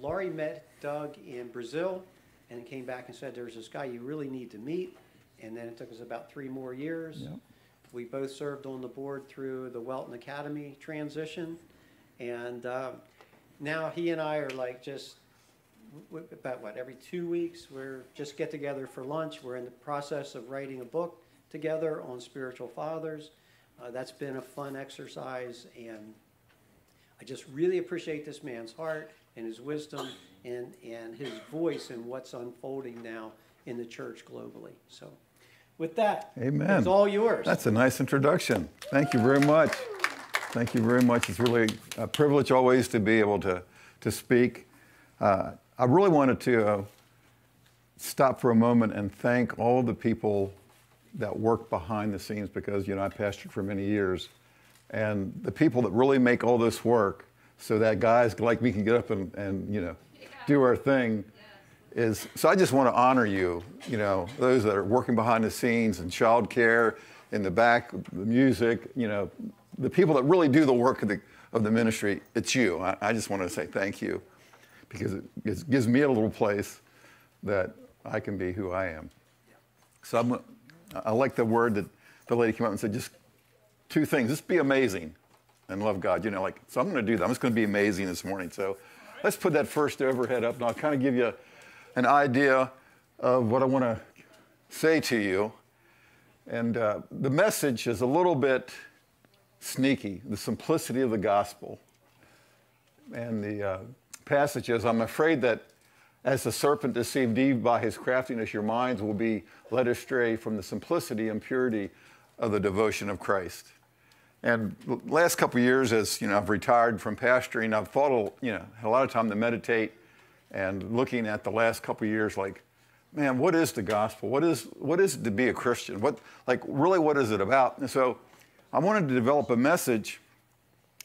Laurie met Doug in Brazil and came back and said, there's this guy you really need to meet. And then it took us about 3 more years. Yep. We both served on the board through the Welton Academy transition. And now he and I are like just, about what, every 2 weeks, we're just get together for lunch. We're in the process of writing a book together on spiritual fathers. That's been a fun exercise, and I just really appreciate this man's heart and his wisdom and his voice in what's unfolding now in the church globally. So with that, amen. It's all yours. That's a nice introduction. Thank you very much. Thank you very much. It's really a privilege always to be able to speak. I really wanted to stop for a moment and thank all the people that work behind the scenes, because, you know, I pastored for many years, and the people that really make all this work so that guys like me can get up and you know, yeah, do our thing. Yeah. So I just want to honor you, you know, those that are working behind the scenes and childcare in the back, the music, you know, the people that really do the work of the ministry, it's you. I just want to say thank you, because it gives me a little place that I can be who I am. So I like the word that the lady came up and said, just 2 things, just be amazing and love God. You know, like, so I'm going to do that. I'm just going to be amazing this morning. So let's put that first overhead up, and I'll kind of give you an idea of what I want to say to you. And the message is a little bit sneaky, the simplicity of the gospel. And the passage is, I'm afraid that as the serpent deceived Eve by his craftiness, your minds will be led astray from the simplicity and purity of the devotion of Christ. And last couple of years, as you know, I've retired from pastoring, I've thought, you know, had a lot of time to meditate, and looking at the last couple of years, like, man, what is the gospel? What is it to be a Christian? What, like, really, what is it about? And so, I wanted to develop a message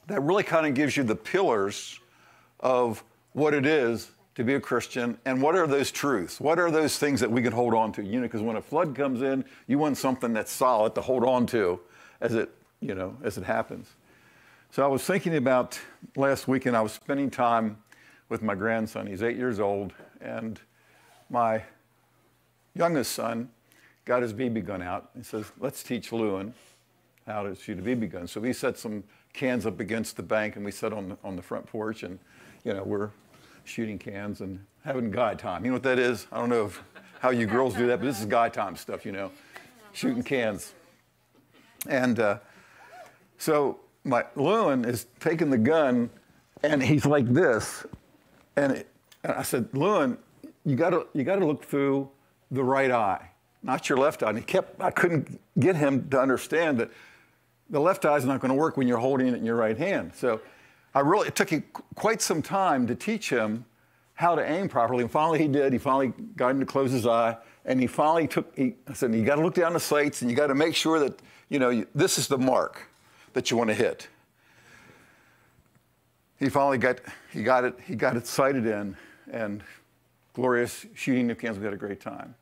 that really kind of gives you the pillars of what it is to be a Christian, and what are those truths? What are those things that we can hold on to? You know, because when a flood comes in, you want something that's solid to hold on to as it, you know, as it happens. So I was thinking about last weekend, I was spending time with my grandson. He's 8 years old, and my youngest son got his BB gun out and says, let's teach Lewin how to shoot a BB gun. So we set some cans up against the bank, and we sat on the front porch, and, you know, we're shooting cans and having guy time. You know what that is? I don't know how you girls do that, but this is guy time stuff, you know, shooting cans. And so my Lewin is taking the gun, and he's like this. And I said, Lewin, you gotta look through the right eye, not your left eye. And I couldn't get him to understand that the left eye is not gonna work when you're holding it in your right hand. So it took him quite some time to teach him how to aim properly, and finally he did. He finally got him to close his eye, and he finally I said, you got to look down the sights, and you got to make sure that, you know, this is the mark that you want to hit. He finally got it sighted in, and glorious shooting new cans. We had a great time.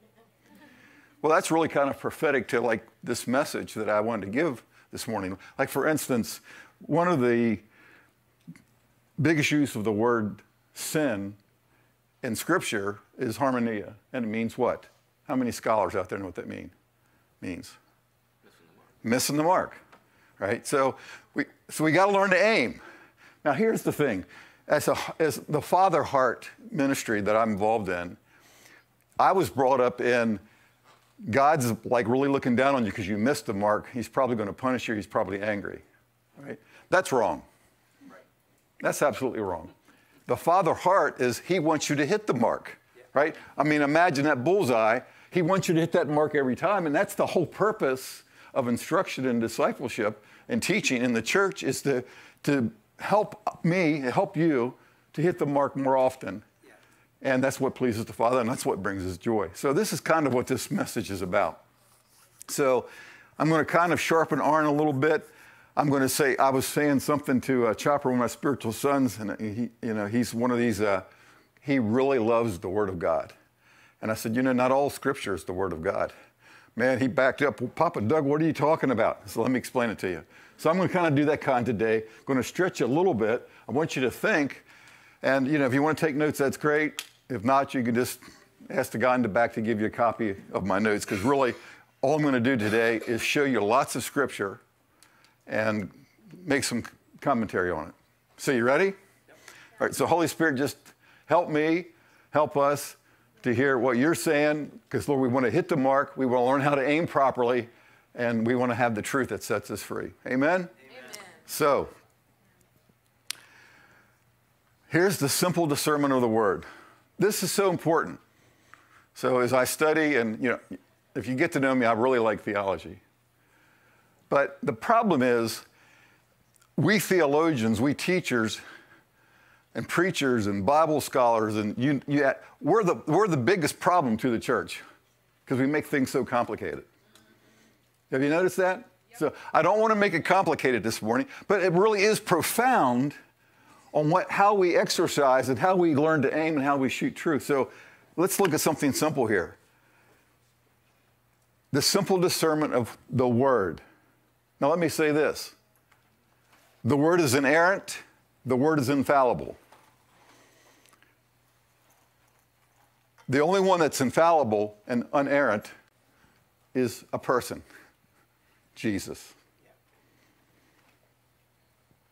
Well, that's really kind of prophetic to, like, this message that I wanted to give this morning. Like, for instance, one of the biggest use of the word sin in Scripture is harmonia, and it means what? How many scholars out there know what that means? Missing the mark, right? So we got to learn to aim. Now here's the thing: as the Father Heart ministry that I'm involved in, I was brought up in God's like really looking down on you because you missed the mark. He's probably going to punish you. He's probably angry, right? That's wrong. That's absolutely wrong. The Father Heart is He wants you to hit the mark, right? I mean, imagine that bullseye. He wants you to hit that mark every time, and that's the whole purpose of instruction and discipleship and teaching in the church, is to help you to hit the mark more often. And that's what pleases the Father, and that's what brings us joy. So this is kind of what this message is about. So I'm going to kind of sharpen iron a little bit. I'm going to say, I was saying something to Chopper, one of my spiritual sons, and he, you know, he's one of these, he really loves the Word of God. And I said, you know, not all Scripture is the Word of God. Man, he backed up, well, Papa Doug, what are you talking about? So let me explain it to you. So I'm going to kind of do that kind today. I'm going to stretch it a little bit. I want you to think And, you know, if you want to take notes, that's great. If not, you can just ask the guy in the back to give you a copy of my notes, because really all I'm going to do today is show you lots of Scripture and make some commentary on it. So you ready? Yep. All right, so Holy Spirit, just help me, help us to hear what you're saying, because, Lord, we want to hit the mark. We want to learn how to aim properly, and we want to have the truth that sets us free. Amen? Amen. So here's the simple discernment of the Word. This is so important. So as I study, and, you know, if you get to know me, I really like theology. But the problem is, we theologians, we teachers and preachers and Bible scholars, and we're the biggest problem to the church, because we make things so complicated. Have you noticed that? Yep. So I don't want to make it complicated this morning, but it really is profound on how we exercise and how we learn to aim and how we shoot truth. So let's look at something simple here. The simple discernment of the Word. Now let me say this. The Word is inerrant. The Word is infallible. The only one that's infallible and inerrant is a person, Jesus.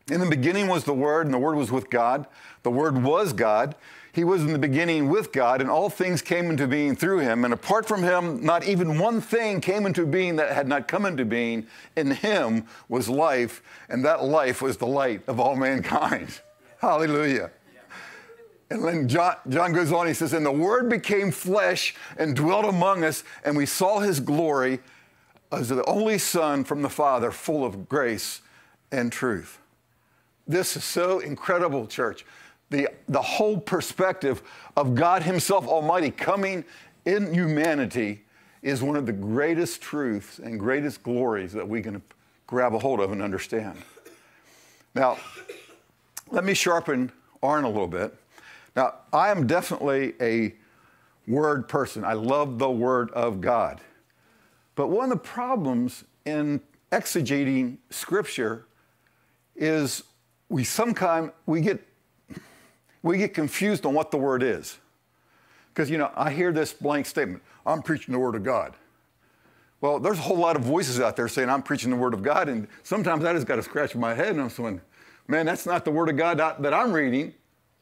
In the beginning was the Word, and the Word was with God. The Word was God. He was in the beginning with God, and all things came into being through Him. And apart from Him, not even one thing came into being that had not come into being. In Him was life, and that life was the light of all mankind. Hallelujah. Yeah. And then John goes on, he says, and the Word became flesh and dwelt among us, and we saw His glory as the only Son from the Father, full of grace and truth. This is so incredible, church. The whole perspective of God Himself Almighty coming in humanity is one of the greatest truths and greatest glories that we can grab a hold of and understand. Now, let me sharpen Arn a little bit. Now, I am definitely a word person. I love the Word of God. But one of the problems in exegeting Scripture is we get confused on what the Word is. Because, you know, I hear this blank statement, I'm preaching the Word of God. Well, there's a whole lot of voices out there saying I'm preaching the Word of God, and sometimes I just got to scratch my head and I'm saying, man, that's not the Word of God that I'm reading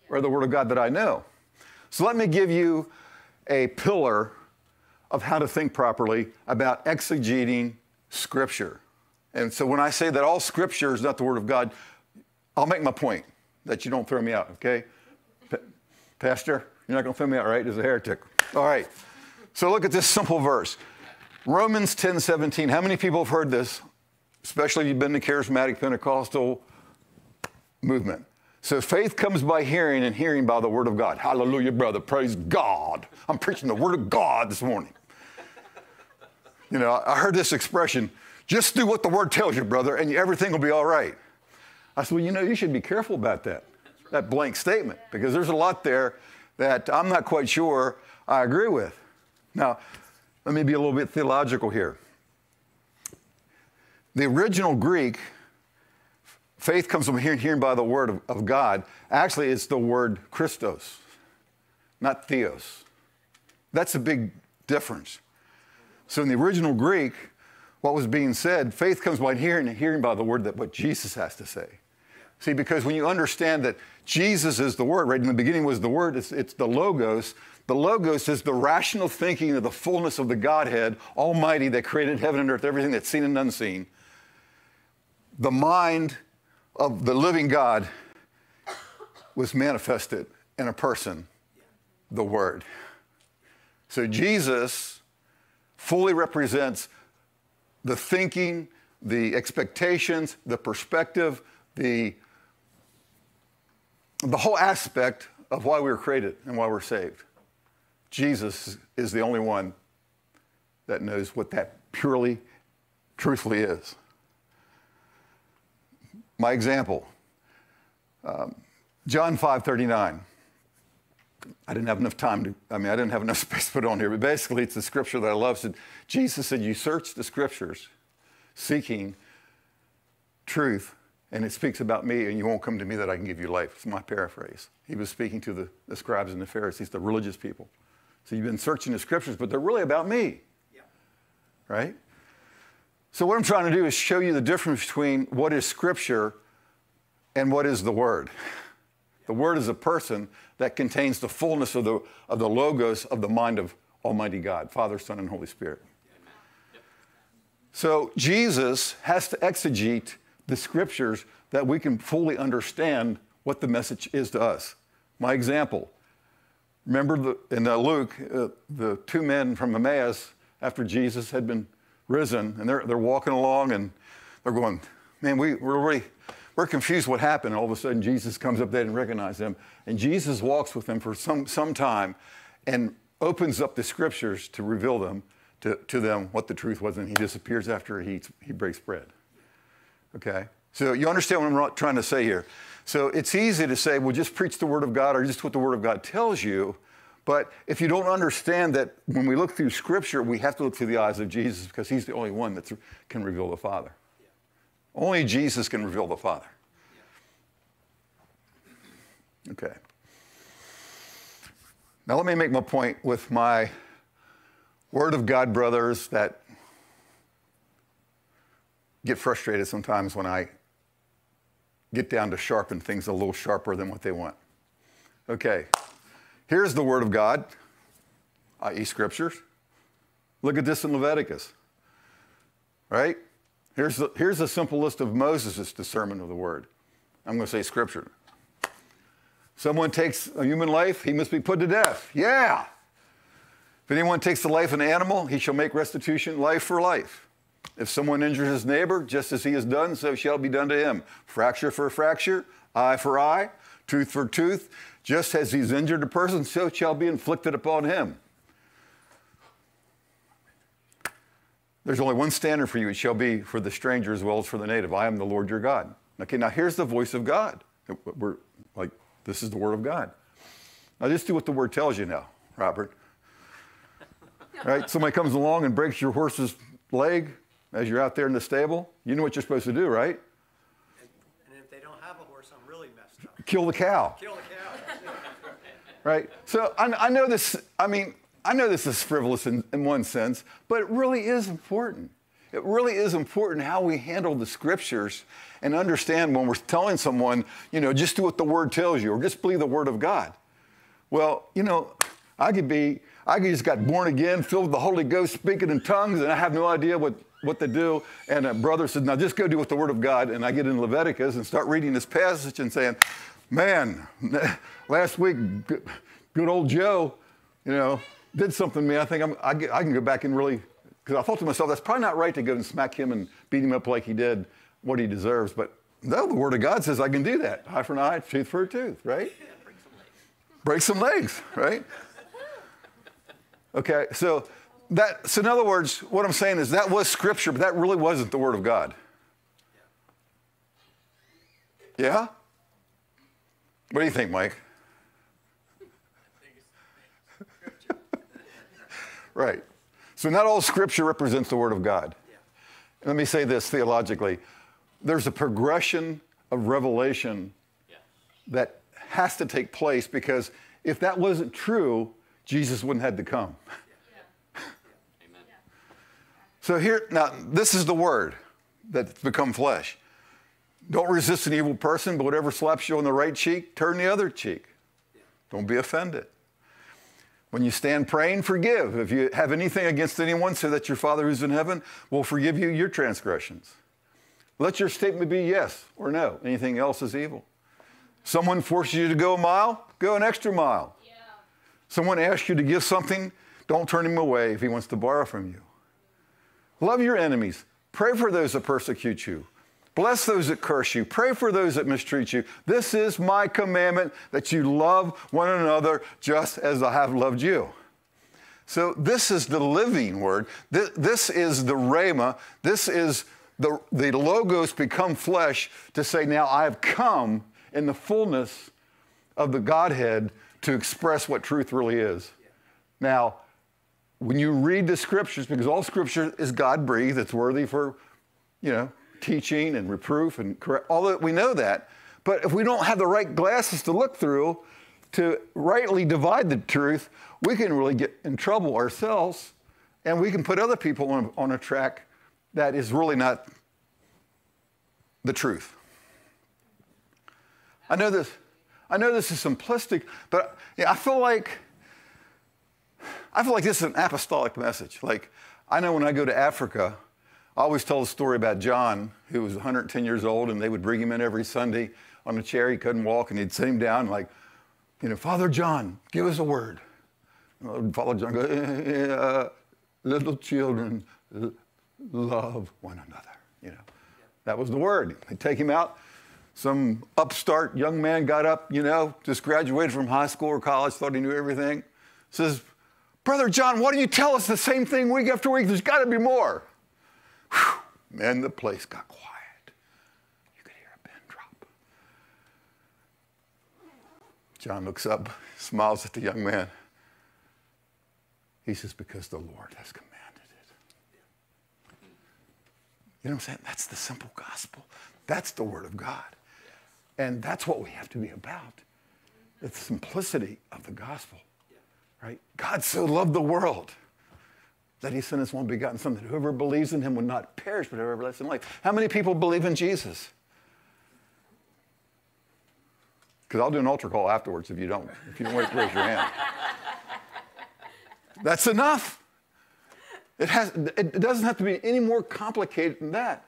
or the Word of God that I know. So let me give you a pillar of how to think properly about exegeting Scripture. And so when I say that all Scripture is not the Word of God, I'll make my point that you don't throw me out, okay? Pastor, you're not going to throw me out, right? As a heretic. All right. So look at this simple verse. Romans 10:17. How many people have heard this, especially if you've been to charismatic Pentecostal movement? So faith comes by hearing, and hearing by the Word of God. Hallelujah, brother. Praise God. I'm preaching the Word of God this morning. You know, I heard this expression, just do what the Word tells you, brother, and everything will be all right. I said, well, you know, you should be careful about that, that blank statement, because there's a lot there that I'm not quite sure I agree with. Now, let me be a little bit theological here. The original Greek, faith comes from hearing by the Word of God. Actually, it's the word Christos, not theos. That's a big difference. So in the original Greek, what was being said, faith comes by hearing, and hearing by the Word that what Jesus has to say. See, because when you understand that Jesus is the Word, right? In the beginning was the Word, it's the Logos. The Logos is the rational thinking of the fullness of the Godhead, Almighty, that created heaven and earth, everything that's seen and unseen. The mind of the living God was manifested in a person, the Word. So Jesus fully represents the thinking, the expectations, the perspective, the whole aspect of why we were created and why we're saved. Jesus is the only one that knows what that purely, truthfully is. My example, John 5:39. I didn't have enough space to put on here, but basically it's the Scripture that I love. So Jesus said, you search the Scriptures seeking truth And it speaks about me, and you won't come to me that I can give you life. It's my paraphrase. He was speaking to the scribes and the Pharisees, the religious people. So you've been searching the scriptures, but they're really about me, yeah. Right? So what I'm trying to do is show you the difference between what is scripture and what is the word. The word is a person that contains the fullness of the logos of the mind of Almighty God, Father, Son, and Holy Spirit. So Jesus has to exegete the scriptures that we can fully understand what the message is to us. My example, remember in Luke, the two men from Emmaus, after Jesus had been risen, and they're walking along, and they're going, man, we're confused what happened. And all of a sudden, Jesus comes up. They didn't recognize him. And Jesus walks with them for some time and opens up the scriptures to reveal them to them what the truth was. And he disappears after he breaks bread. Okay? So you understand what I'm trying to say here. So it's easy to say, well, just preach the Word of God or just what the Word of God tells you. But if you don't understand that when we look through Scripture, we have to look through the eyes of Jesus because he's the only one that can reveal the Father. Yeah. Only Jesus can reveal the Father. Yeah. Okay. Now let me make my point with my Word of God brothers that get frustrated sometimes when I get down to sharpen things a little sharper than what they want. Okay. Here's the Word of God, i.e. Scriptures. Look at this in Leviticus, right? Here's a simple list of Moses' discernment of the Word. I'm going to say Scripture. Someone takes a human life, he must be put to death. Yeah. If anyone takes the life of an animal, he shall make restitution life for life. If someone injures his neighbor, just as he has done, so shall be done to him. Fracture for fracture, eye for eye, tooth for tooth. Just as he's injured a person, so shall be inflicted upon him. There's only one standard for you. It shall be for the stranger as well as for the native. I am the Lord your God. Okay, now here's the voice of God. We're like, this is the Word of God. Now just do what the Word tells you now, Robert. All right, somebody comes along and breaks your horse's leg as you're out there in the stable. You know what you're supposed to do, right? And if they don't have a horse, I'm really messed up. Kill the cow. Kill the cow. Right? So I know this, I know this is frivolous in one sense, but it really is important. It really is important how we handle the scriptures and understand when we're telling someone, you know, just do what the Word tells you or just believe the Word of God. Well, you know, I just got born again, filled with the Holy Ghost, speaking in tongues, and I have no idea what to do. And a brother says, now just go do what the Word of God. And I get in Leviticus and start reading this passage and saying, man, last week, good old Joe, you know, did something to me. I think I can go back and really, because I thought to myself, that's probably not right to go and smack him and beat him up like he did what he deserves. But no, the Word of God says I can do that. Eye for an eye, tooth for a tooth, right? Yeah, break some legs. Break some legs, right? Okay, so in other words, what I'm saying is that was Scripture, but that really wasn't the Word of God. Yeah? What do you think, Mike? Right. So not all Scripture represents the Word of God. Yeah. Let me say this theologically. There's a progression of revelation that has to take place because if that wasn't true, Jesus wouldn't have had to come. Yeah. Yeah. Amen. So here, now, this is the Word that's become flesh. Don't resist an evil person, but whatever slaps you on the right cheek, turn the other cheek. Don't be offended. When you stand praying, forgive. If you have anything against anyone, so that your Father who's in heaven will forgive you your transgressions. Let your statement be yes or no. Anything else is evil. Someone forces you to go a mile, go an extra mile. Yeah. Someone asks you to give something, don't turn him away if he wants to borrow from you. Love your enemies. Pray for those that persecute you. Bless those that curse you. Pray for those that mistreat you. This is my commandment, that you love one another just as I have loved you. So this is the living Word. This is the rhema. This is the logos become flesh to say, now I have come in the fullness of the Godhead to express what truth really is. Now, when you read the scriptures, because all scripture is God-breathed, it's worthy for, you know, teaching and reproof and correct, all that, we know that. But if we don't have the right glasses to look through to rightly divide the truth, we can really get in trouble ourselves, and we can put other people on a track that is really not the truth. I know this is simplistic, but yeah, I feel like this is an apostolic message. Like, I know when I go to Africa, I always tell the story about John, who was 110 years old, and they would bring him in every Sunday on a chair. He couldn't walk, and they'd sit him down, like, you know, Father John, give us a word. And Father John goes, little children, love one another. You know, that was the word. They take him out. Some upstart young man got up, you know, just graduated from high school or college, thought he knew everything. Says, Brother John, why do you tell us the same thing week after week? There's got to be more. Whew, man, the place got quiet. You could hear a pin drop. John looks up, smiles at the young man. He says, because the Lord has commanded it. You know what I'm saying? That's the simple gospel. That's the word of God. And that's what we have to be about. The simplicity of the gospel, right? God so loved the world that he sent his one begotten son, that whoever believes in him would not perish, but have everlasting life. How many people believe in Jesus? Because I'll do an altar call afterwards if you don't. If you don't wait to raise your hand. That's enough. It doesn't have to be any more complicated than that.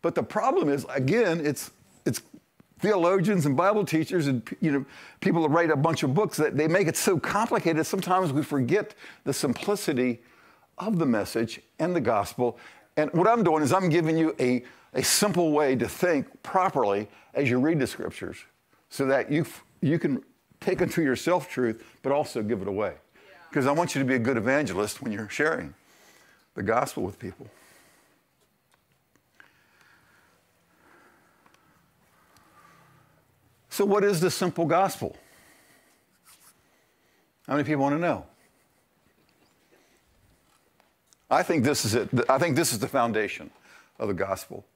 But the problem is, again, it's theologians and Bible teachers and, you know, people that write a bunch of books, that they make it so complicated, sometimes we forget the simplicity of the message and the gospel. And what I'm doing is I'm giving you a simple way to think properly as you read the scriptures, so that you can take unto yourself truth, but also give it away. Because I want you to be a good evangelist when you're sharing the gospel with people. So what is the simple gospel? How many people want to know? I think this is it. I think this is the foundation of the gospel.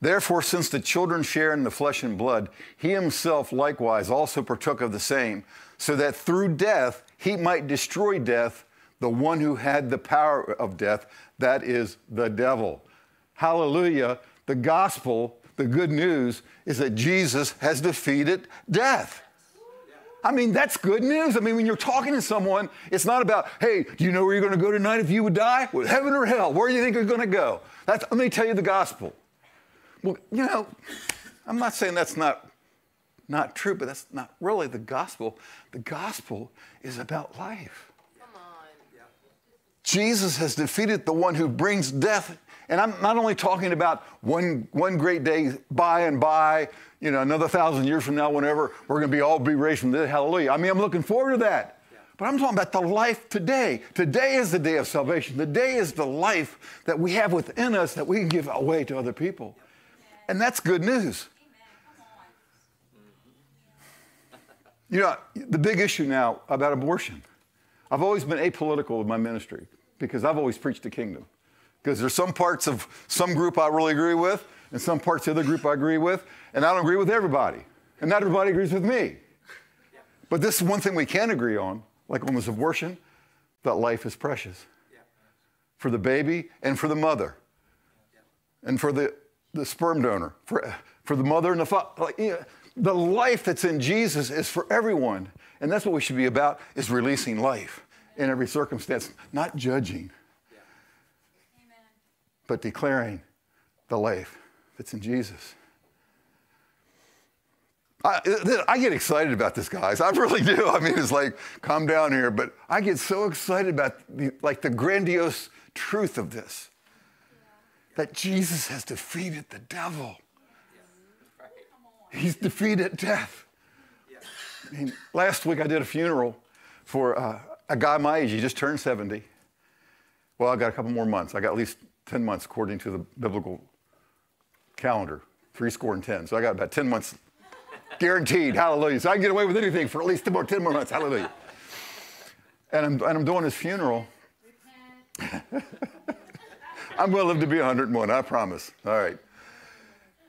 Therefore, since the children share in the flesh and blood, he himself likewise also partook of the same, so that through death he might destroy death, the one who had the power of death, that is the devil. Hallelujah. The gospel, the good news, is that Jesus has defeated death. I mean, that's good news. I mean, when you're talking to someone, it's not about, hey, do you know where you're going to go tonight if you would die? Well, heaven or hell? Where do you think you're going to go? Let me tell you the gospel. Well, you know, I'm not saying that's not true, but that's not really the gospel. The gospel is about life. Come on. Jesus has defeated the one who brings death. And I'm not only talking about one great day, by and by, you know, another 1,000 years from now, whenever we're going to all be raised from the dead. Hallelujah. I mean, I'm looking forward to that. But I'm talking about the life today. Today is the day of salvation. Today is the life that we have within us that we can give away to other people. And that's good news. You know, the big issue now about abortion. I've always been apolitical with my ministry because I've always preached the kingdom. Because there's some parts of some group I really agree with and some parts of the other group I agree with, and I don't agree with everybody. And not everybody agrees with me. But this is one thing we can agree on, like on this abortion, that life is precious for the baby and for the mother and for the sperm donor, for the mother and the father. Like, you know, the life that's in Jesus is for everyone. And that's what we should be about, is releasing life in every circumstance, not judging, but declaring the life that's in Jesus. I get excited about this, guys. I really do. I mean, it's like, calm down here. But I get so excited about the grandiose truth of this. That Jesus has defeated the devil. He's defeated death. I mean, last week I did a funeral for a guy my age. He just turned 70. Well, I got a couple more months. I got at least 10 months according to the biblical calendar, 310. So I got about 10 months guaranteed. Hallelujah. So I can get away with anything for at least 10 more months. Hallelujah. And I'm doing his funeral. I'm going to live to be 101, I promise. All right.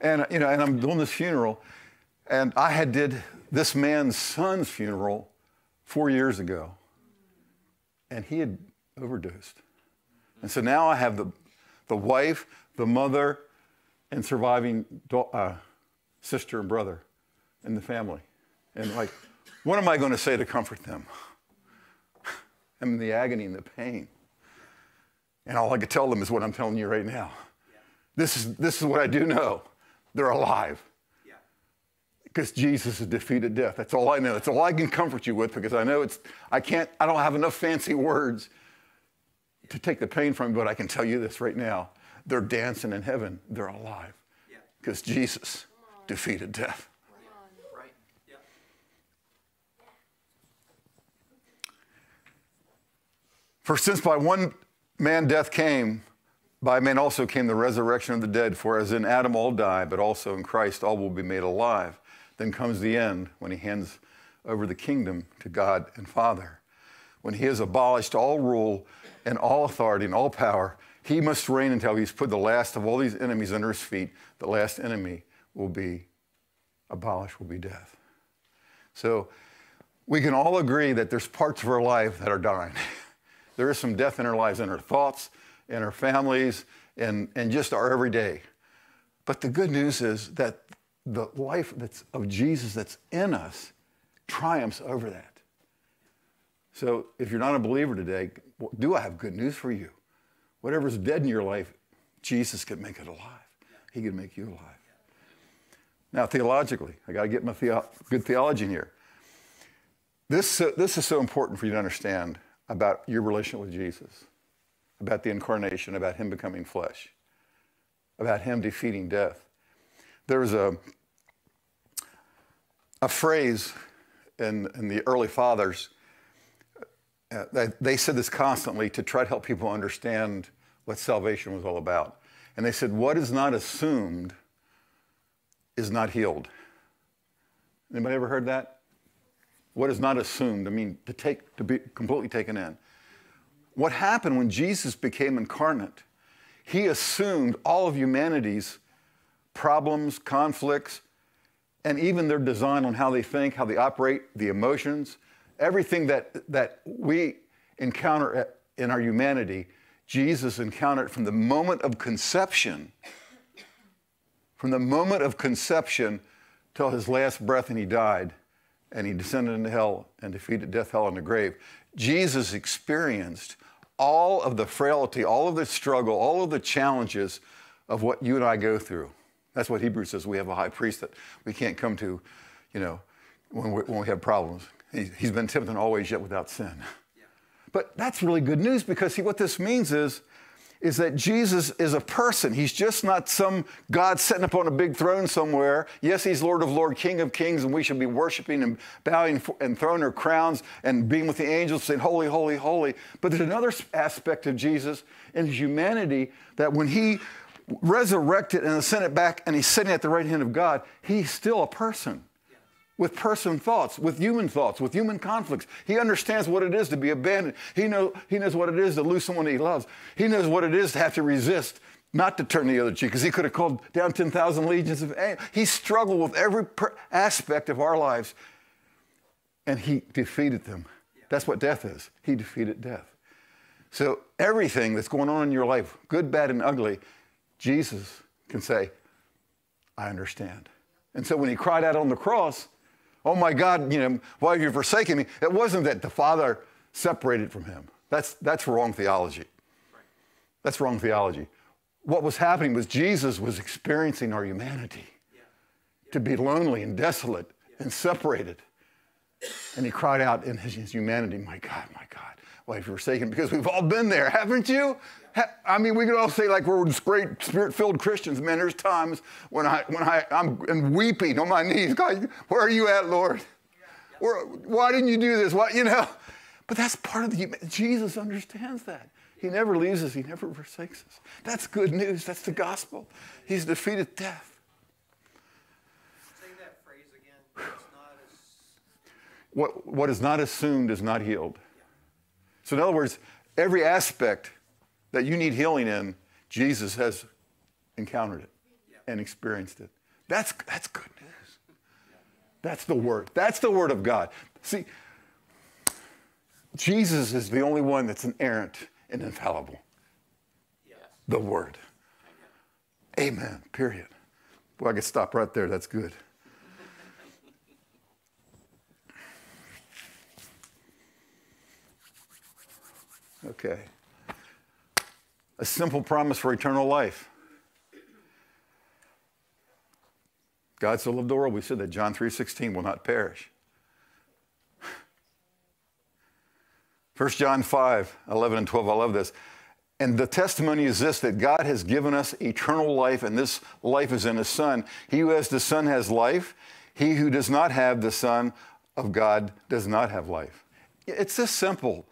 And, you know, and I'm doing this funeral. And I had did this man's son's funeral 4 years ago. And he had overdosed. And so now I have the wife, the mother, and surviving sister and brother in the family. And like, what am I going to say to comfort them? I'm in the agony and the pain. And all I could tell them is what I'm telling you right now. Yeah. This is what I do know. They're alive. Yeah. Because Jesus has defeated death. That's all I know. That's all I can comfort you with, because I know I don't have enough fancy words to take the pain from, but I can tell you this right now. They're dancing in heaven. They're alive. Yeah. Because Jesus defeated death. Right. Yeah. For since by one man death came, by man also came the resurrection of the dead. For as in Adam all die, but also in Christ all will be made alive. Then comes the end, when he hands over the kingdom to God and Father. When he has abolished all rule and all authority and all power, he must reign until he's put the last of all these enemies under his feet. The last enemy will be abolished, will be death. So we can all agree that there's parts of our life that are dying. There is some death in our lives, in our thoughts, in our families, and just our everyday. But the good news is that the life that's of Jesus that's in us triumphs over that. So if you're not a believer today, do I have good news for you? Whatever's dead in your life, Jesus can make it alive. He can make you alive. Now, theologically, I got to get my good theology in here. This is so important for you to understand about your relationship with Jesus, about the incarnation, about him becoming flesh, about him defeating death. There's a phrase in the early fathers, they said this constantly to try to help people understand what salvation was all about. And they said, what is not assumed is not healed. Anybody ever heard that? What is not assumed, I mean, to be completely taken in. What happened when Jesus became incarnate, he assumed all of humanity's problems, conflicts, and even their design on how they think, how they operate, the emotions, everything that we encounter in our humanity, Jesus encountered from the moment of conception, till his last breath, and he died. And he descended into hell and defeated death, hell, and the grave. Jesus experienced all of the frailty, all of the struggle, all of the challenges of what you and I go through. That's what Hebrews says. We have a high priest that we can't come to, you know, when we have problems. He's been tempted in all ways, yet without sin. Yeah. But that's really good news, because what this means is that Jesus is a person. He's just not some God sitting up on a big throne somewhere. Yes, he's Lord of Lords, King of Kings, and we should be worshiping and bowing and throwing our crowns and being with the angels saying, holy, holy, holy. But there's another aspect of Jesus in his humanity, that when he resurrected and ascended back and he's sitting at the right hand of God, he's still a person. With person thoughts, with human conflicts. He understands what it is to be abandoned. He knows what it is to lose someone he loves. He knows what it is to have to resist, not to turn the other cheek, because he could have called down 10,000 legions of angels. He struggled with every aspect of our lives, and he defeated them. That's what death is. He defeated death. So everything that's going on in your life, good, bad, and ugly, Jesus can say, I understand. And so when he cried out on the cross, oh my God, you know, why have you forsaken me? It wasn't that the Father separated from him. That's wrong theology. Right. That's wrong theology. What was happening was Jesus was experiencing our humanity, to be lonely and desolate and separated. And he cried out in his humanity, my God, why have you forsaken me? Because we've all been there, haven't you? I mean, we could all say, like, we're great spirit-filled Christians. Man, there's times when I'm weeping on my knees. God, where are you at, Lord? Or, why didn't you do this? Why, you know? But that's part of Jesus understands that. He never leaves us. He never forsakes us. That's good news. That's the gospel. He's defeated death. Say that phrase again. What is not assumed is not healed. So in other words, every aspect that you need healing in, Jesus has encountered it and experienced it. That's good news. That's the word. That's the word of God. See, Jesus is the only one that's inerrant and infallible. Yes. The word. Amen. Period. Well, I could stop right there. That's good. Okay. A simple promise for eternal life. God so loved the world, we said that John 3:16 will not perish. 1 John 5:11 and 12, I love this. And the testimony is this, that God has given us eternal life, and this life is in His Son. He who has the Son has life. He who does not have the Son of God does not have life. It's this simple.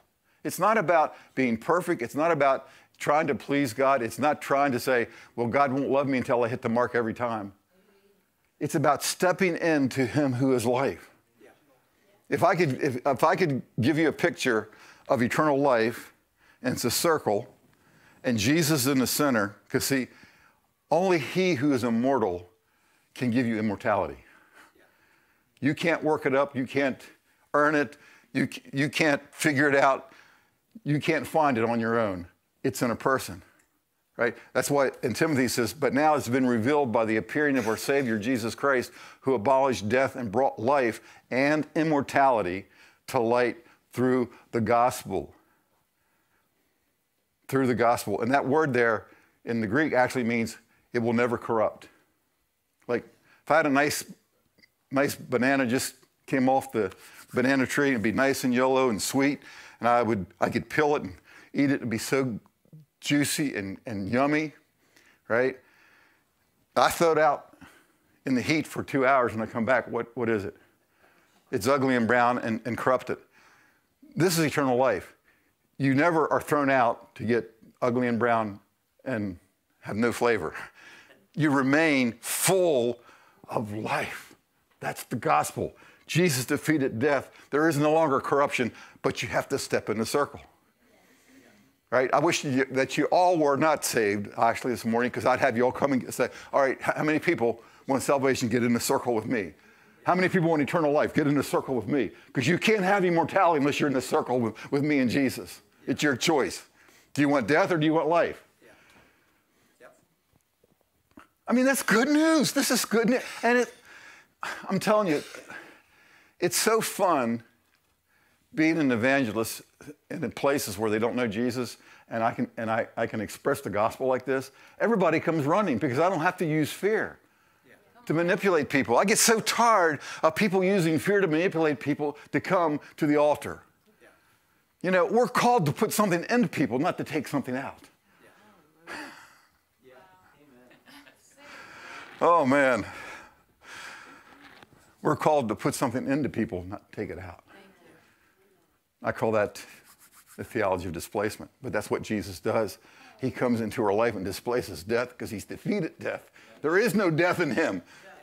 It's not about being perfect. It's not about trying to please God. It's not trying to say, well, God won't love me until I hit the mark every time. It's about stepping into Him who is life. If I could give you a picture of eternal life, and it's a circle, and Jesus in the center, because see, only He who is immortal can give you immortality. You can't work it up. You can't earn it. You can't figure it out. You can't find it on your own. It's in a person. Right? That's why in Timothy says, but now it's been revealed by the appearing of our Savior, Jesus Christ, who abolished death and brought life and immortality to light through the gospel. Through the gospel. And that word there in the Greek actually means it will never corrupt. Like if I had a nice banana just came off the banana tree and it'd be nice and yellow and sweet, and I could peel it and eat it, it'd be so juicy and yummy, right? I throw it out in the heat for 2 hours and I come back, what is it? It's ugly and brown and corrupted. This is eternal life. You never are thrown out to get ugly and brown and have no flavor. You remain full of life. That's the gospel. Jesus defeated death. There is no longer corruption, but you have to step in the circle. Right? I wish that you all were not saved, actually, this morning, because I'd have you all come and say, all right, how many people want salvation? Get in the circle with me. How many people want eternal life? Get in the circle with me. Because you can't have immortality unless you're in the circle with me and Jesus. It's your choice. Do you want death or do you want life? Yeah. Yep. I mean, that's good news. This is good news. And I'm telling you, it's so fun being an evangelist and in places where they don't know Jesus, and I can express the gospel like this. Everybody comes running because I don't have to use fear to manipulate people. I get so tired of people using fear to manipulate people to come to the altar. Yeah. You know, we're called to put something into people, not to take something out. Yeah. Yeah. Oh, man. We're called to put something into people, not take it out. I call that the theology of displacement, but that's what Jesus does. He comes into our life and displaces death because He's defeated death. There is no death in Him.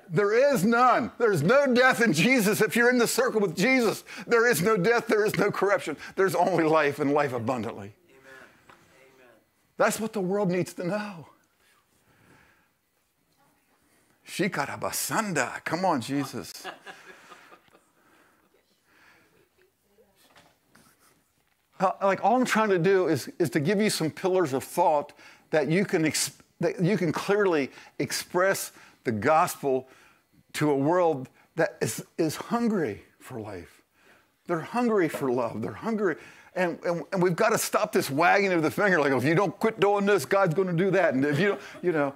There is none. There's no death in Jesus. If you're in the circle with Jesus, there is no death. There is no corruption. There's only life and life abundantly. Amen. That's what the world needs to know. Shikarabasanda. Come on, Jesus. Like all I'm trying to do is to give you some pillars of thought that you can clearly express the gospel to a world that is hungry for life. They're hungry for love. They're hungry. And we've got to stop this wagging of the finger. Like, if you don't quit doing this, God's going to do that. And if you don't, you know.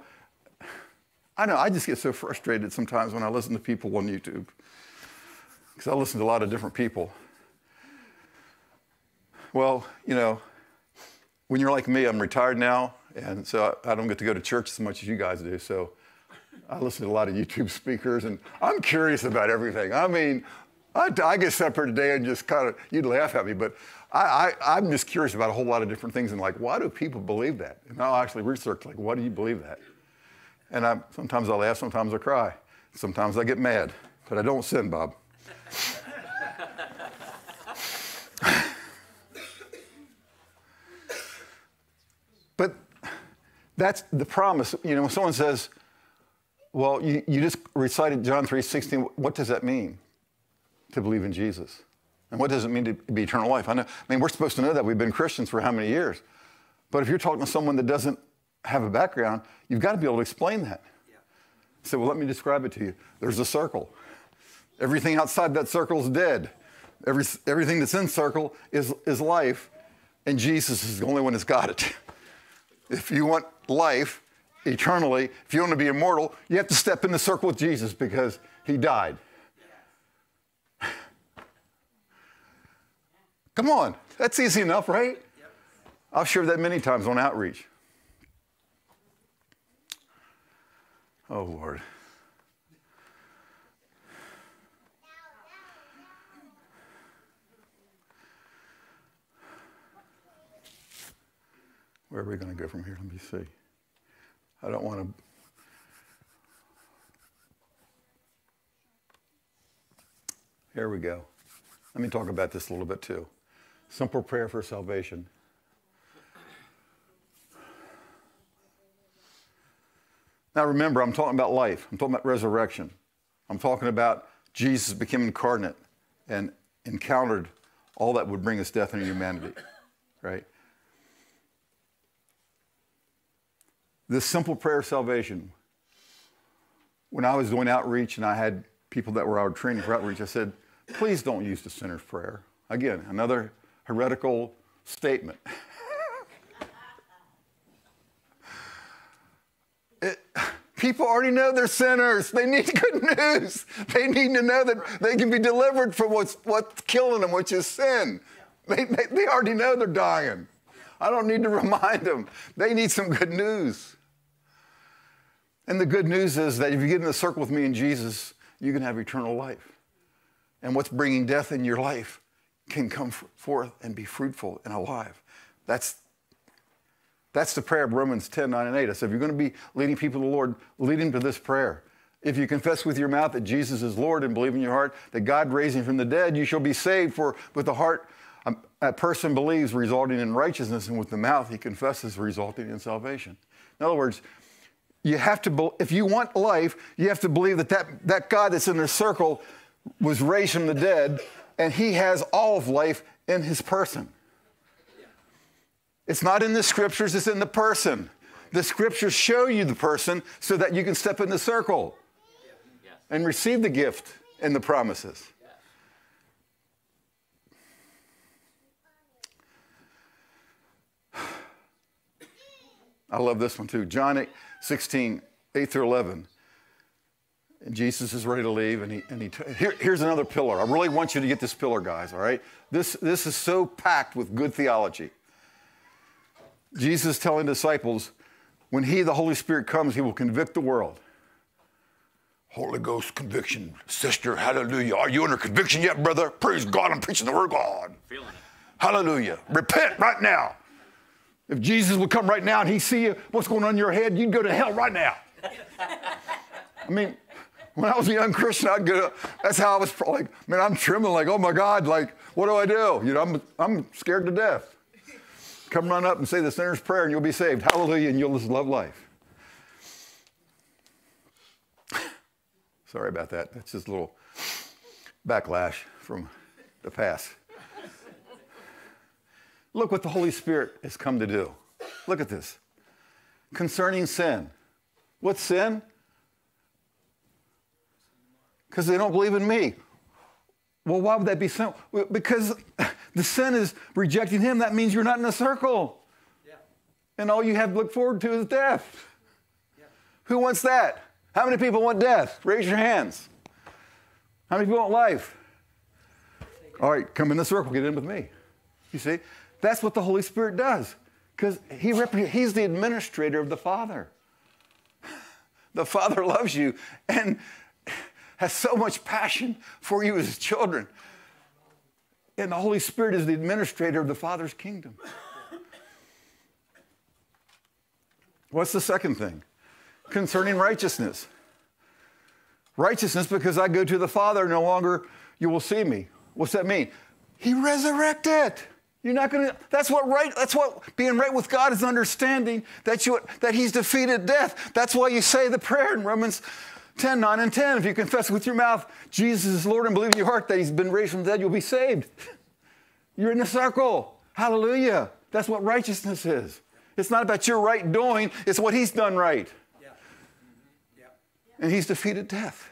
I know, I just get so frustrated sometimes when I listen to people on YouTube. Because I listen to a lot of different people. Well, you know, when you're like me, I'm retired now, and so I don't get to go to church as much as you guys do, so I listen to a lot of YouTube speakers, and I'm curious about everything. I mean, I get up here today and just kind of, you'd laugh at me, but I'm just curious about a whole lot of different things, and like, why do people believe that? And I'll actually research, like, why do you believe that? And sometimes I laugh, sometimes I cry, sometimes I get mad, but I don't sin, Bob. That's the promise. You know, when someone says, well, you just recited John 3:16, what does that mean to believe in Jesus? And what does it mean to be eternal life? I mean, we're supposed to know that. We've been Christians for how many years? But if you're talking to someone that doesn't have a background, you've got to be able to explain that. Yeah. So, well, let me describe it to you. There's a circle. Everything outside that circle is dead. Everything that's in circle is life, and Jesus is the only one that's got it. If you want life eternally, if you want to be immortal, you have to step in the circle with Jesus because he died. Come on, that's easy enough, right? Yep. I've shared that many times on outreach. Oh, Lord. Where are we going to go from here? Let me see. I don't want to... Here we go. Let me talk about this a little bit, too. Simple prayer for salvation. Now remember, I'm talking about life. I'm talking about resurrection. I'm talking about Jesus became incarnate and encountered all that would bring us death and humanity, right? This simple prayer of salvation. When I was doing outreach and I had people that were out training for outreach, I said, please don't use the sinner's prayer. Again, another heretical statement. People already know they're sinners. They need good news. They need to know that they can be delivered from what's killing them, which is sin. They already know they're dying. I don't need to remind them. They need some good news. And the good news is that if you get in the circle with me and Jesus, you can have eternal life. And what's bringing death in your life can come forth and be fruitful and alive. That's the prayer of Romans 10:9-8. I said, if you're going to be leading people to the Lord, lead them to this prayer. If you confess with your mouth that Jesus is Lord and believe in your heart that God raised him from the dead, you shall be saved. For with the heart a person believes, resulting in righteousness, and with the mouth he confesses, resulting in salvation. In other words, you have to, if you want life, you have to believe that God that's in the circle was raised from the dead, and he has all of life in his person. It's not in the scriptures, it's in the person. The scriptures show you the person so that you can step in the circle and receive the gift and the promises. I love this one too. John 16:8-11. And Jesus is ready to leave, and here's another pillar. I really want you to get this pillar, guys, all right? This is so packed with good theology. Jesus telling disciples, when he, the Holy Spirit, comes, he will convict the world. Holy Ghost conviction. Sister, hallelujah. Are you under conviction yet, brother? Praise God, I'm preaching the word of God. Feeling it. Hallelujah. Repent right now. If Jesus would come right now and he see you, what's going on in your head, you'd go to hell right now. I mean, when I was a young Christian, I'd go to, that's how I was like, man, I'm trembling like, oh my God, like, what do I do? You know, I'm scared to death. Come run up and say the sinner's prayer and you'll be saved. Hallelujah, and you'll just love life. Sorry about that. That's just a little backlash from the past. Look what the Holy Spirit has come to do. Look at this. Concerning sin. What's sin? Because they don't believe in me. Well, why would that be sin? Because... the sin is rejecting him. That means you're not in a circle. Yeah. And all you have to look forward to is death. Yeah. Who wants that? How many people want death? Raise your hands. How many people want life? All right, come in the circle. Get in with me. You see, that's what the Holy Spirit does. Because he's the administrator of the Father. The Father loves you and has so much passion for you as his children. And the Holy Spirit is the administrator of the Father's kingdom. What's the second thing? Concerning righteousness. Righteousness, because I go to the Father, no longer you will see me. What's that mean? He resurrected. You're not going to. That's what right. That's what being right with God is, understanding that He's defeated death. That's why you say the prayer in Romans 10, 9, and 10. If you confess with your mouth Jesus is Lord and believe in your heart that He's been raised from the dead, you'll be saved. You're in the circle. Hallelujah. That's what righteousness is. It's not about your right doing. It's what He's done right. Yeah. Mm-hmm. Yeah. And He's defeated death.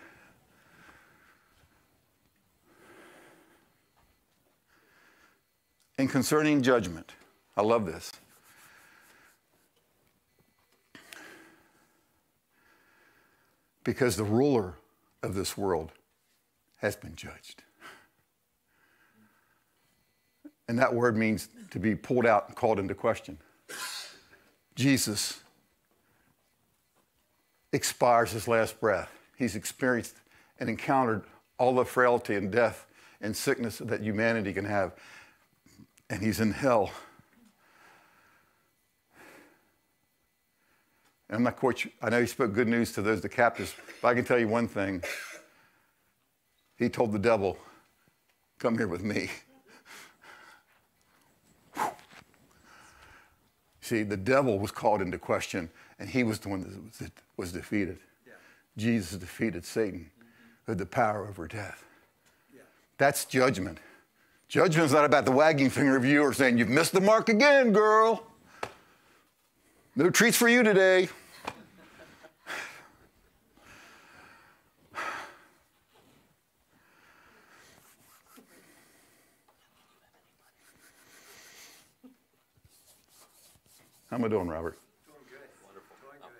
And concerning judgment, I love this. Because the ruler of this world has been judged. And that word means to be pulled out and called into question. Jesus expires his last breath. He's experienced and encountered all the frailty and death and sickness that humanity can have. And he's in hell. And I'm not quite sure. I know he spoke good news to those, the captives, but I can tell you one thing. He told the devil, come here with me. See, the devil was called into question, and he was the one that was defeated. Yeah. Jesus defeated Satan, who had the power over death. Yeah. That's judgment. Judgment's not about the wagging finger of you or saying, you've missed the mark again, girl. No treats for you today. How am I doing, Robert? Doing good. Wonderful. Doing good.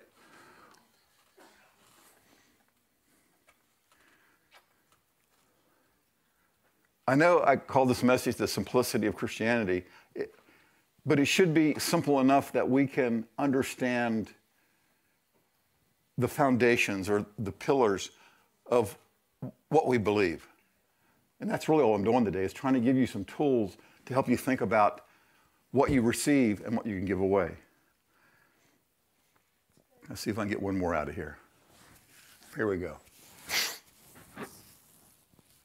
I know I call this message the simplicity of Christianity, but it should be simple enough that we can understand the foundations or the pillars of what we believe. And that's really all I'm doing today, is trying to give you some tools to help you think about what you receive and what you can give away. Let's see if I can get one more out of here. Here we go.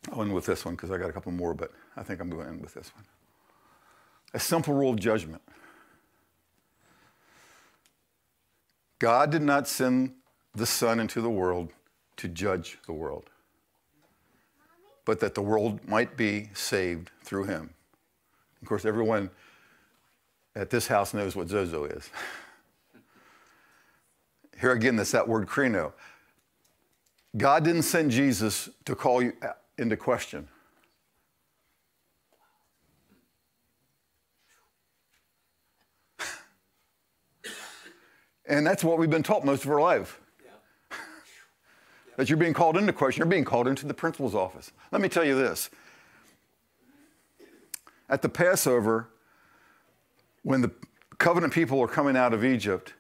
I'll end with this one because I got a couple more, but I think I'm going to end with this one. A simple rule of judgment. God did not send the Son into the world to judge the world, but that the world might be saved through him. Of course, everyone at this house knows what Zozo is. Here again, that's that word kreno. God didn't send Jesus to call you into question. And that's what we've been taught most of our life. Yeah. Yeah. That you're being called into question. You're being called into the principal's office. Let me tell you this. At the Passover, when the covenant people are coming out of Egypt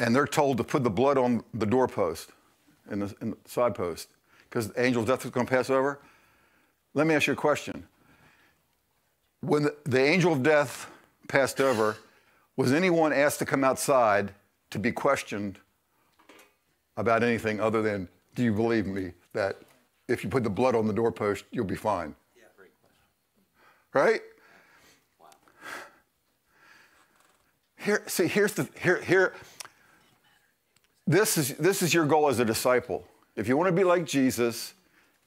and they're told to put the blood on the doorpost and the side post because the angel of death is going to pass over. Let me ask you a question. When the angel of death passed over, was anyone asked to come outside to be questioned about anything other than, do you believe me that if you put the blood on the doorpost, you'll be fine? Yeah, great question. Right? Here, see, here's this is your goal as a disciple. If you want to be like Jesus,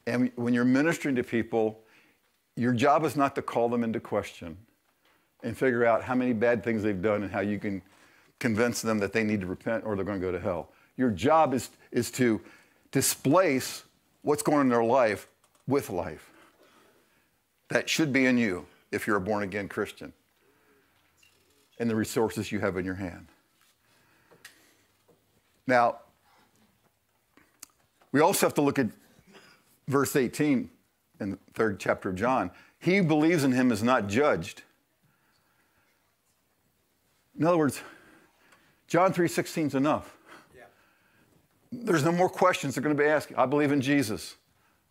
and when you're ministering to people, your job is not to call them into question and figure out how many bad things they've done and how you can convince them that they need to repent or they're going to go to hell. Your job is to displace what's going on in their life with life. That should be in you if you're a born-again Christian, and the resources you have in your hand. Now, we also have to look at verse 18 in the 3rd chapter of John. He who believes in him is not judged. In other words, John 3:16 is enough. Yeah. There's no more questions they're going to be asking. I believe in Jesus.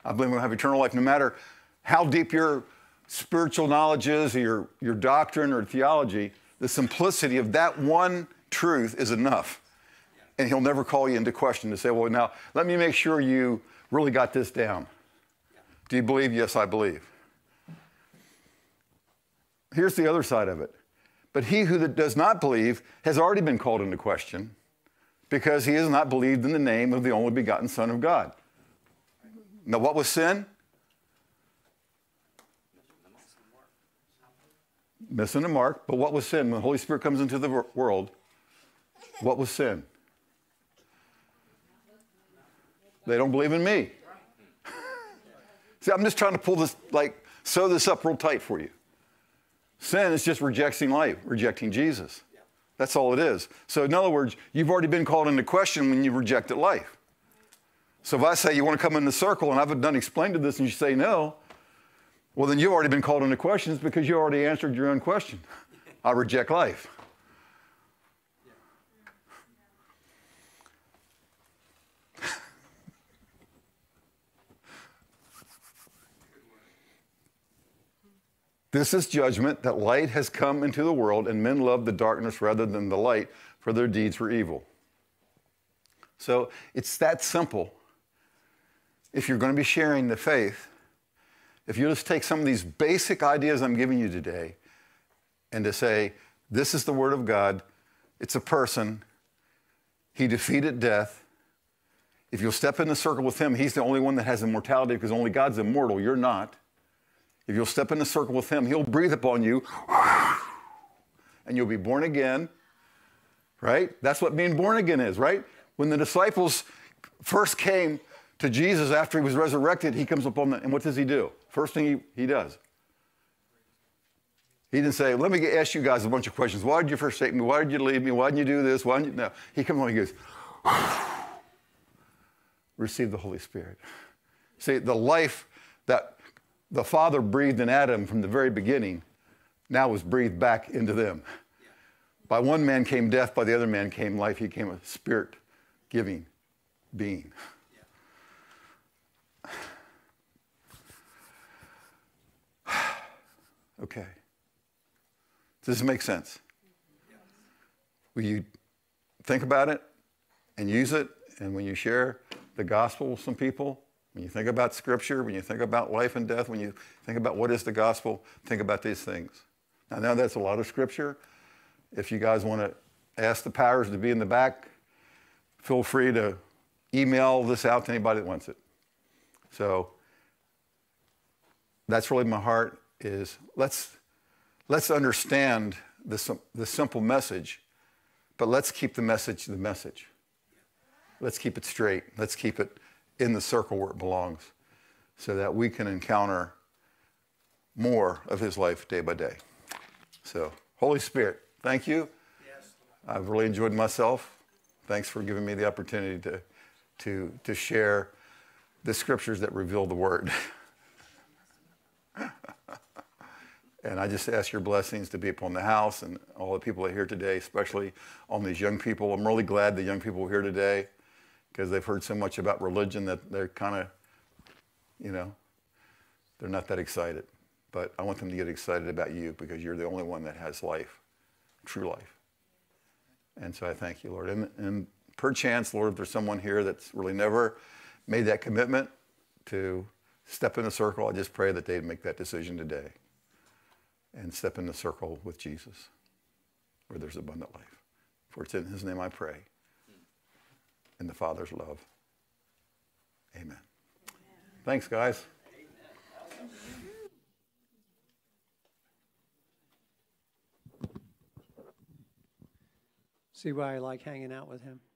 I believe I'm going to have eternal life. No matter how deep your spiritual knowledge is or your doctrine or theology, the simplicity of that one truth is enough. And he'll never call you into question to say, well, now, let me make sure you really got this down. Do you believe? Yes, I believe. Here's the other side of it. But he who does not believe has already been called into question because he has not believed in the name of the only begotten Son of God. Now, what was sin? Missing the mark. But what was sin? When the Holy Spirit comes into the world, what was sin? They don't believe in me. See, I'm just trying to pull this, like, sew this up real tight for you. Sin is just rejecting life, rejecting Jesus. That's all it is. So in other words, you've already been called into question when you rejected life. So if I say you want to come in the circle and I've done explained to this and you say no, well, then you've already been called into questions because you already answered your own question. I reject life. This is judgment, that light has come into the world, and men love the darkness rather than the light, for their deeds were evil. So it's that simple. If you're going to be sharing the faith, if you just take some of these basic ideas I'm giving you today and to say, this is the Word of God, it's a person, he defeated death. If you'll step in the circle with him, he's the only one that has immortality because only God's immortal, you're not. If you'll step in the circle with him, he'll breathe upon you, and you'll be born again, right? That's what being born again is, right? When the disciples first came to Jesus after he was resurrected, he comes upon them, and what does he do? First thing he does. He didn't say, let me ask you guys a bunch of questions. Why did you forsake me? Why did you leave me? Why didn't you do this? Why didn't you? No. He comes on and he goes, receive the Holy Spirit. See, the life that the Father breathed in Adam from the very beginning, now was breathed back into them. Yeah. By one man came death, by the other man came life. He came a spirit-giving being. Yeah. Okay. Does this make sense? Yes. Will you think about it and use it? And when you share the gospel with some people, when you think about Scripture, when you think about life and death, when you think about what is the gospel, think about these things. Now, I know that's a lot of Scripture. If you guys want to ask the powers to be in the back, feel free to email this out to anybody that wants it. So that's really my heart is let's understand the simple message, but let's keep the message the message. Let's keep it straight. Let's keep it in the circle where it belongs, so that we can encounter more of his life day by day. So, Holy Spirit, thank you. Yes. I've really enjoyed myself. Thanks for giving me the opportunity to share the scriptures that reveal the word. And I just ask your blessings to be upon the house and all the people that are here today, especially on these young people. I'm really glad the young people are here today, because they've heard so much about religion that they're kind of, you know, they're not that excited. But I want them to get excited about you, because you're the only one that has life, true life. And so I thank you, Lord. And perchance, Lord, if there's someone here that's really never made that commitment to step in the circle, I just pray that they'd make that decision today and step in the circle with Jesus, where there's abundant life. For it's in his name I pray. In the Father's love. Amen. Amen. Thanks, guys. See why I like hanging out with him.